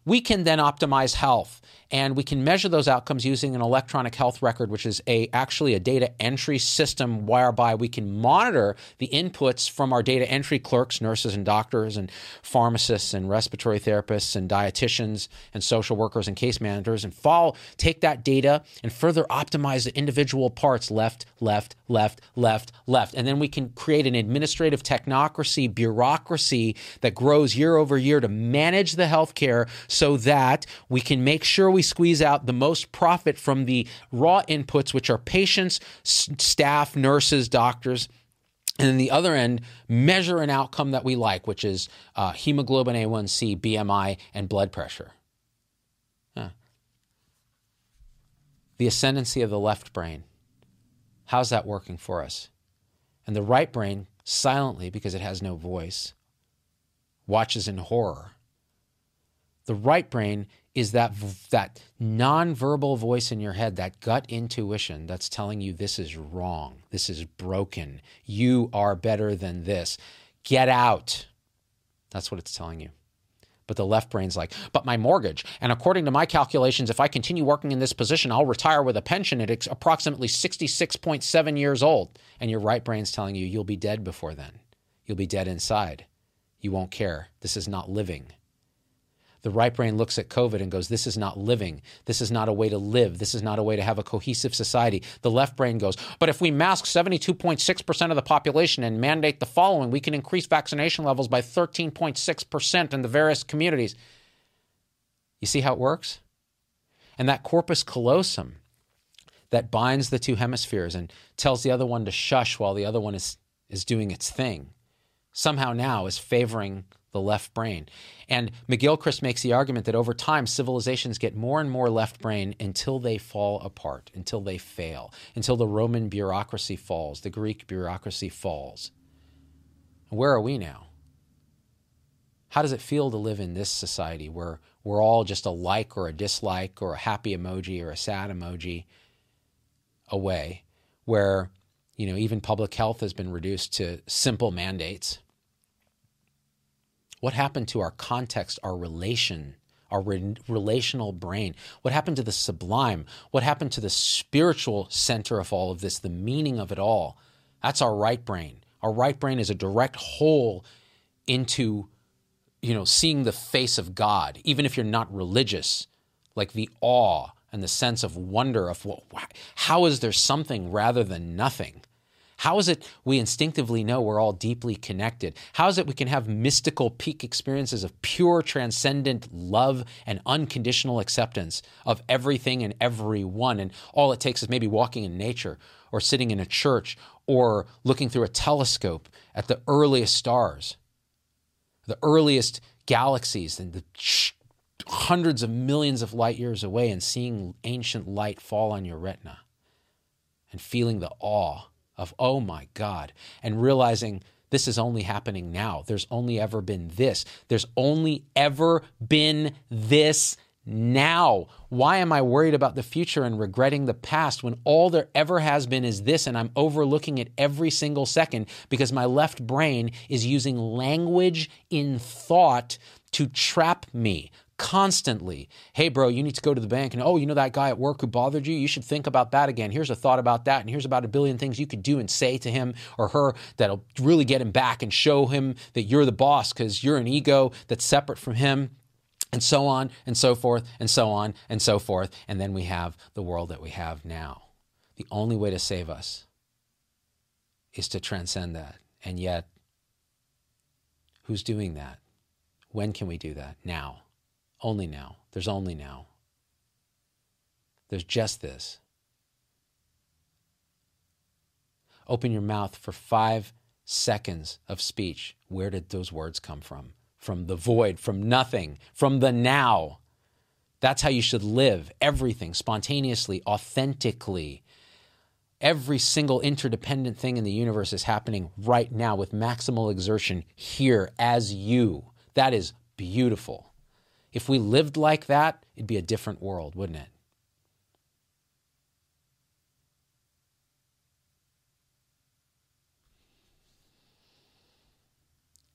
we can then optimize health. And we can measure those outcomes using an electronic health record, which is actually a data entry system whereby we can monitor the inputs from our data entry clerks, nurses and doctors and pharmacists and respiratory therapists and dietitians and social workers and case managers, and take that data and further optimize the individual parts, left. And then we can create an administrative technocracy, bureaucracy that grows year over year to manage the healthcare so that we can make sure we squeeze out the most profit from the raw inputs, which are patients, staff, nurses, doctors, and then the other end, measure an outcome that we like, which is hemoglobin A1C, BMI, and blood pressure. The ascendancy of the left brain. How's that working for us? And the right brain, silently, because it has no voice, watches in horror. The right brain is that nonverbal voice in your head, that gut intuition that's telling you this is wrong, this is broken, you are better than this, get out. That's what it's telling you. But the left brain's like, but my mortgage, and according to my calculations, if I continue working in this position, I'll retire with a pension at approximately 66.7 years old. And your right brain's telling you, you'll be dead before then. You'll be dead inside. You won't care. This is not living. The right brain looks at COVID and goes, this is not living. This is not a way to live. This is not a way to have a cohesive society. The left brain goes, but if we mask 72.6% of the population and mandate the following, we can increase vaccination levels by 13.6% in the various communities. You see how it works? And that corpus callosum that binds the two hemispheres and tells the other one to shush while the other one is doing its thing somehow now is favoring the left brain. And McGilchrist makes the argument that over time, civilizations get more and more left brain until they fall apart, until they fail, until the Roman bureaucracy falls, the Greek bureaucracy falls. Where are we now? How does it feel to live in this society where we're all just a like or a dislike or a happy emoji or a sad emoji away, where, you know, even public health has been reduced to simple mandates? What happened to our context, our relation, our relational brain? What happened to the sublime? What happened to the spiritual center of all of this, the meaning of it all? That's our right brain. Our right brain is a direct hole into, you know, seeing the face of God, even if you're not religious, like the awe and the sense of wonder of, well, how is there something rather than nothing? How is it we instinctively know we're all deeply connected? How is it we can have mystical peak experiences of pure transcendent love and unconditional acceptance of everything and everyone? And all it takes is maybe walking in nature or sitting in a church or looking through a telescope at the earliest stars, the earliest galaxies, and the hundreds of millions of light years away, and seeing ancient light fall on your retina and feeling the awe of, oh my God, and realizing this is only happening now. There's only ever been this. There's only ever been this now. Why am I worried about the future and regretting the past when all there ever has been is this, and I'm overlooking it every single second because my left brain is using language in thought to trap me constantly? Hey, bro, you need to go to the bank, and oh, you know that guy at work who bothered you? You should think about that again. Here's a thought about that, and here's about a billion things you could do and say to him or her that'll really get him back and show him that you're the boss because you're an ego that's separate from him, and so on and so forth and so on and so forth. And then we have the world that we have now. The only way to save us is to transcend that. And yet, who's doing that? When can we do that? Now. Only now. There's only now. There's just this. Open your mouth for 5 seconds of speech. Where did those words come from? From the void, from nothing, from the now. That's how you should live. Everything spontaneously, authentically. Every single interdependent thing in the universe is happening right now with maximal exertion here as you. That is beautiful. If we lived like that, it'd be a different world, wouldn't it?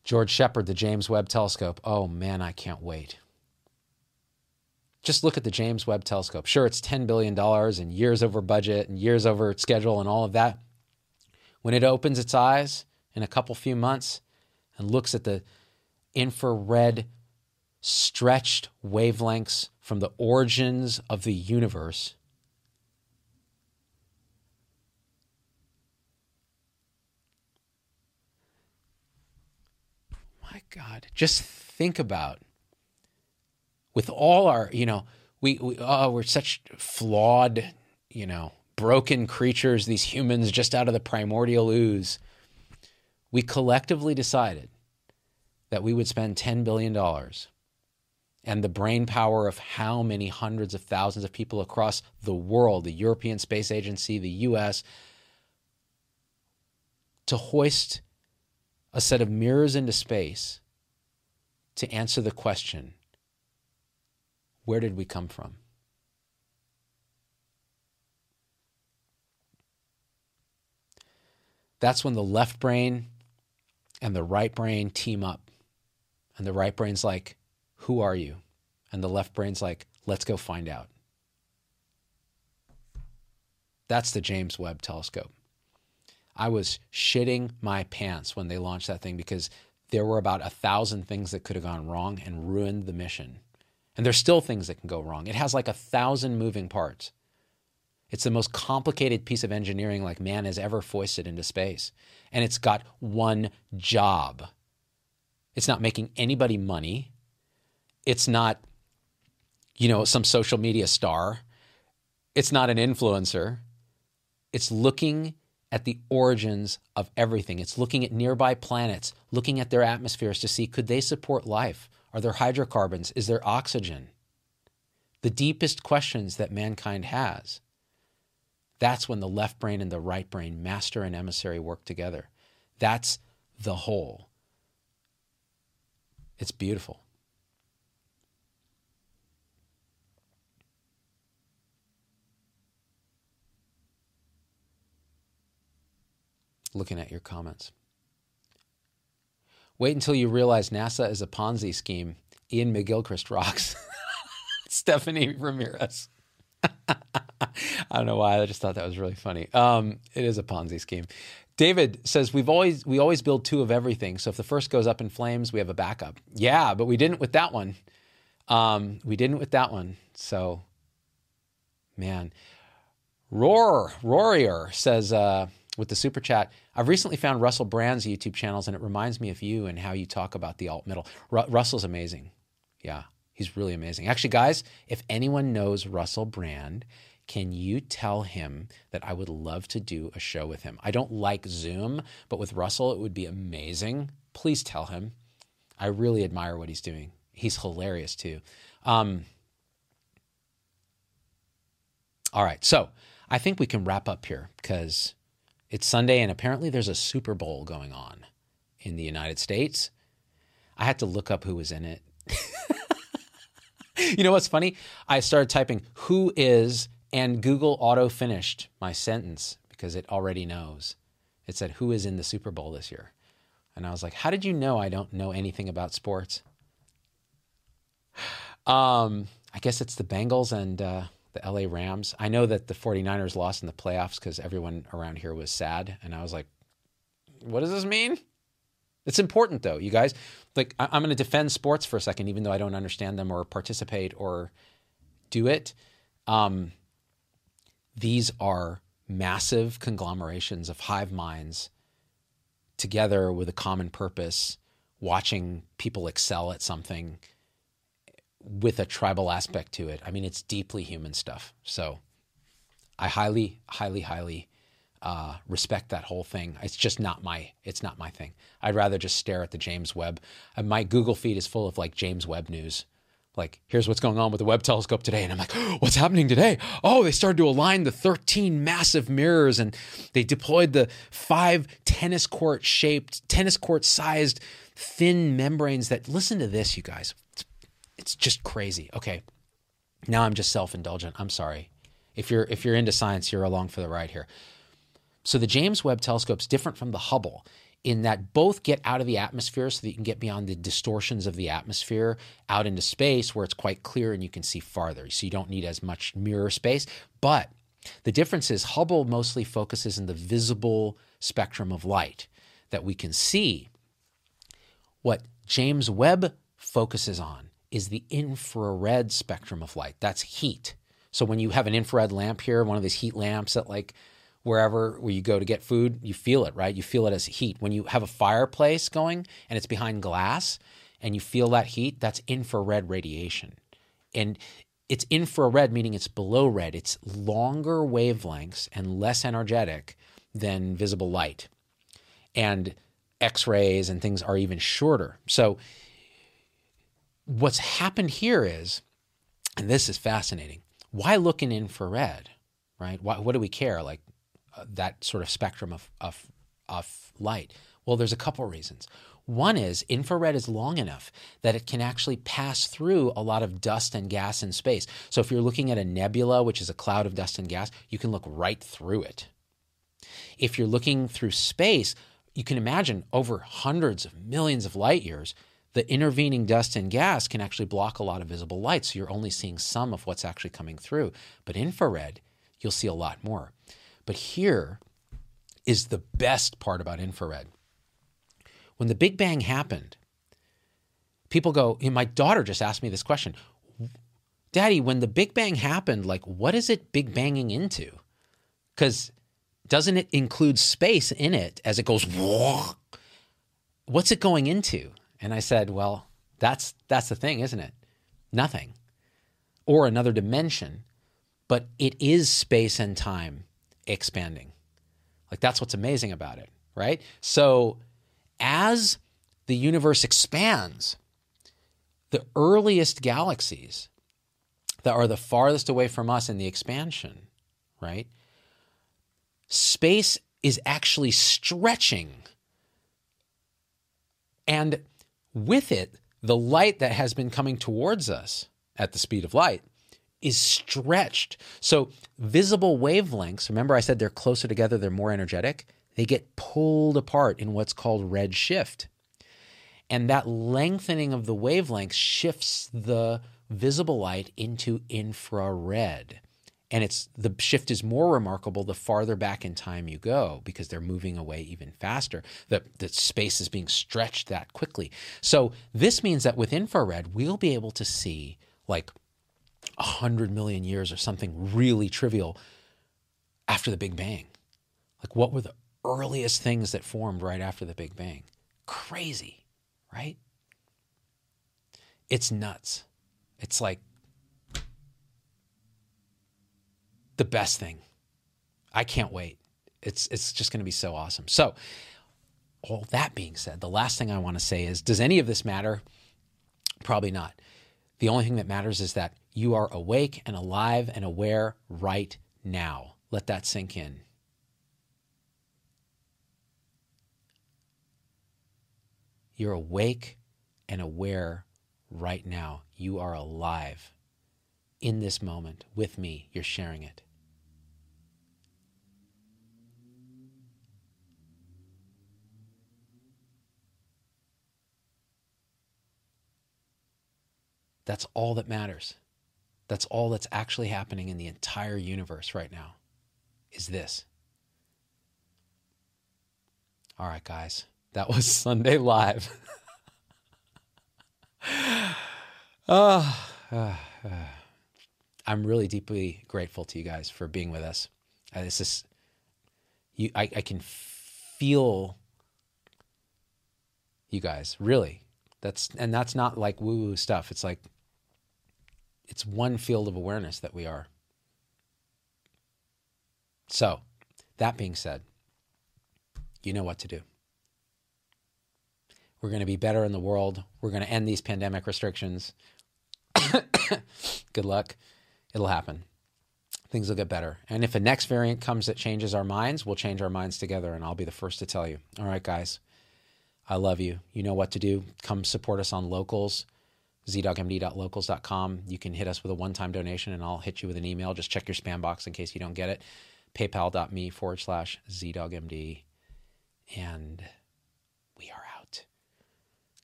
George Shepard, the James Webb Telescope. Oh man, I can't wait. Just look at the James Webb Telescope. Sure, it's $10 billion and years over budget and years over schedule and all of that. When it opens its eyes in a couple few months and looks at the infrared stretched wavelengths from the origins of the universe, my God, just think about, with all our, you know, we're such flawed, you know, broken creatures, these humans just out of the primordial ooze, we collectively decided that we would spend $10 billion and the brain power of how many hundreds of thousands of people across the world, the European Space Agency, the US, to hoist a set of mirrors into space to answer the question, where did we come from? That's when the left brain and the right brain team up. And the right brain's like, who are you? And the left brain's like, let's go find out. That's the James Webb Telescope. I was shitting my pants when they launched that thing because there were about 1,000 things that could have gone wrong and ruined the mission. And there's still things that can go wrong. It has like 1,000 moving parts. It's the most complicated piece of engineering like man has ever foisted into space. And it's got one job. It's not making anybody money. It's not, you know, some social media star. It's not an influencer. It's looking at the origins of everything. It's looking at nearby planets, looking at their atmospheres to see, could they support life? Are there hydrocarbons? Is there oxygen? The deepest questions that mankind has. That's when the left brain and the right brain, master and emissary, work together. That's the whole. It's beautiful. Looking at your comments. Wait until you realize NASA is a Ponzi scheme. Ian McGilchrist rocks. Stephanie Ramirez. I don't know why. I just thought that was really funny. It is a Ponzi scheme. David says, we always build two of everything. So if the first goes up in flames, we have a backup. Yeah, but we didn't with that one. So, man. Roarier says, with the super chat, I've recently found Russell Brand's YouTube channels, and it reminds me of you and how you talk about the alt-middle. Russell's amazing. Yeah, he's really amazing. Actually, guys, if anyone knows Russell Brand, can you tell him that I would love to do a show with him? I don't like Zoom, but with Russell, it would be amazing. Please tell him. I really admire what he's doing. He's hilarious, too. All right, so I think we can wrap up here because it's Sunday, and apparently there's a Super Bowl going on in the United States. I had to look up who was in it. You know what's funny? I started typing who is, and Google auto-finished my sentence because it already knows. It said, who is in the Super Bowl this year? And I was like, how did you know I don't know anything about sports? I guess it's the Bengals and the LA Rams. I know that the 49ers lost in the playoffs because everyone around here was sad. And I was like, what does this mean? It's important though, you guys. Like, I'm going to defend sports for a second, even though I don't understand them or participate or do it. These are massive conglomerations of hive minds together with a common purpose, watching people excel at something with a tribal aspect to it. I mean, it's deeply human stuff. So I highly respect that whole thing. It's just not my thing. I'd rather just stare at the James Webb. My Google feed is full of like James Webb news. Like, here's what's going on with the Webb telescope today. And I'm like, oh, what's happening today? Oh, they started to align the 13 massive mirrors, and they deployed the 5 tennis court sized thin membranes that, listen to this, you guys. It's just crazy. Okay. Now I'm just self-indulgent. I'm sorry. If you're into science, you're along for the ride here. So the James Webb Telescope's different from the Hubble in that both get out of the atmosphere so that you can get beyond the distortions of the atmosphere out into space where it's quite clear and you can see farther. So you don't need as much mirror space. But the difference is Hubble mostly focuses in the visible spectrum of light that we can see. What James Webb focuses on is the infrared spectrum of light. That's heat. So when you have an infrared lamp here, one of these heat lamps at like where you go to get food, you feel it, right? You feel it as heat. When you have a fireplace going and it's behind glass and you feel that heat, that's infrared radiation. And it's infrared, meaning it's below red. It's longer wavelengths and less energetic than visible light. And X-rays and things are even shorter. So what's happened here is, and this is fascinating, why look in infrared, right? Why, what do we care? Like that sort of spectrum of light. Well, there's a couple reasons. One is infrared is long enough that it can actually pass through a lot of dust and gas in space. So if you're looking at a nebula, which is a cloud of dust and gas, you can look right through it. If you're looking through space, you can imagine over hundreds of millions of light years, the intervening dust and gas can actually block a lot of visible light, so you're only seeing some of what's actually coming through. But infrared, you'll see a lot more. But here is the best part about infrared. When the Big Bang happened, people go, you know, my daughter just asked me this question, Daddy, when the Big Bang happened, like what is it Big Banging into? Because doesn't it include space in it as it goes, whoa? What's it going into? And I said, well, that's the thing, isn't it? Nothing. Or another dimension. But it is space and time expanding. Like, that's what's amazing about it, right? So as the universe expands, the earliest galaxies that are the farthest away from us in the expansion, right? Space is actually stretching. And with it, the light that has been coming towards us at the speed of light is stretched. So visible wavelengths, remember I said they're closer together, they're more energetic, they get pulled apart in what's called redshift. And that lengthening of the wavelength shifts the visible light into infrared. And it's the shift is more remarkable the farther back in time you go, because they're moving away even faster. The space is being stretched that quickly. So this means that with infrared, we'll be able to see like 100 million years or something really trivial after the Big Bang. Like, what were the earliest things that formed right after the Big Bang? Crazy, right? It's nuts. It's like the best thing. I can't wait. It's just going to be so awesome. So all that being said, the last thing I want to say is, does any of this matter? Probably not. The only thing that matters is that you are awake and alive and aware right now. Let that sink in. You're awake and aware right now. You are alive in this moment with me. You're sharing it. That's all that matters. That's all that's actually happening in the entire universe right now is this. All right, guys, that was Sunday Live. I'm really deeply grateful to you guys for being with us. This is, I can feel you guys, really. That's not like woo-woo stuff. It's like, it's one field of awareness that we are. So, that being said, you know what to do. We're going to be better in the world. We're going to end these pandemic restrictions. Good luck. It'll happen. Things will get better. And if a next variant comes that changes our minds, we'll change our minds together, and I'll be the first to tell you. All right, guys. I love you. You know what to do. Come support us on Locals. ZDoggMD.locals.com. You can hit us with a one-time donation and I'll hit you with an email. Just check your spam box in case you don't get it. PayPal.me/ZDoggMD. And we are out.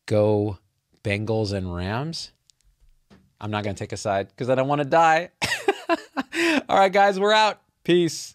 Go Bengals and Rams. I'm not going to take a side because I don't want to die. All right, guys, we're out. Peace.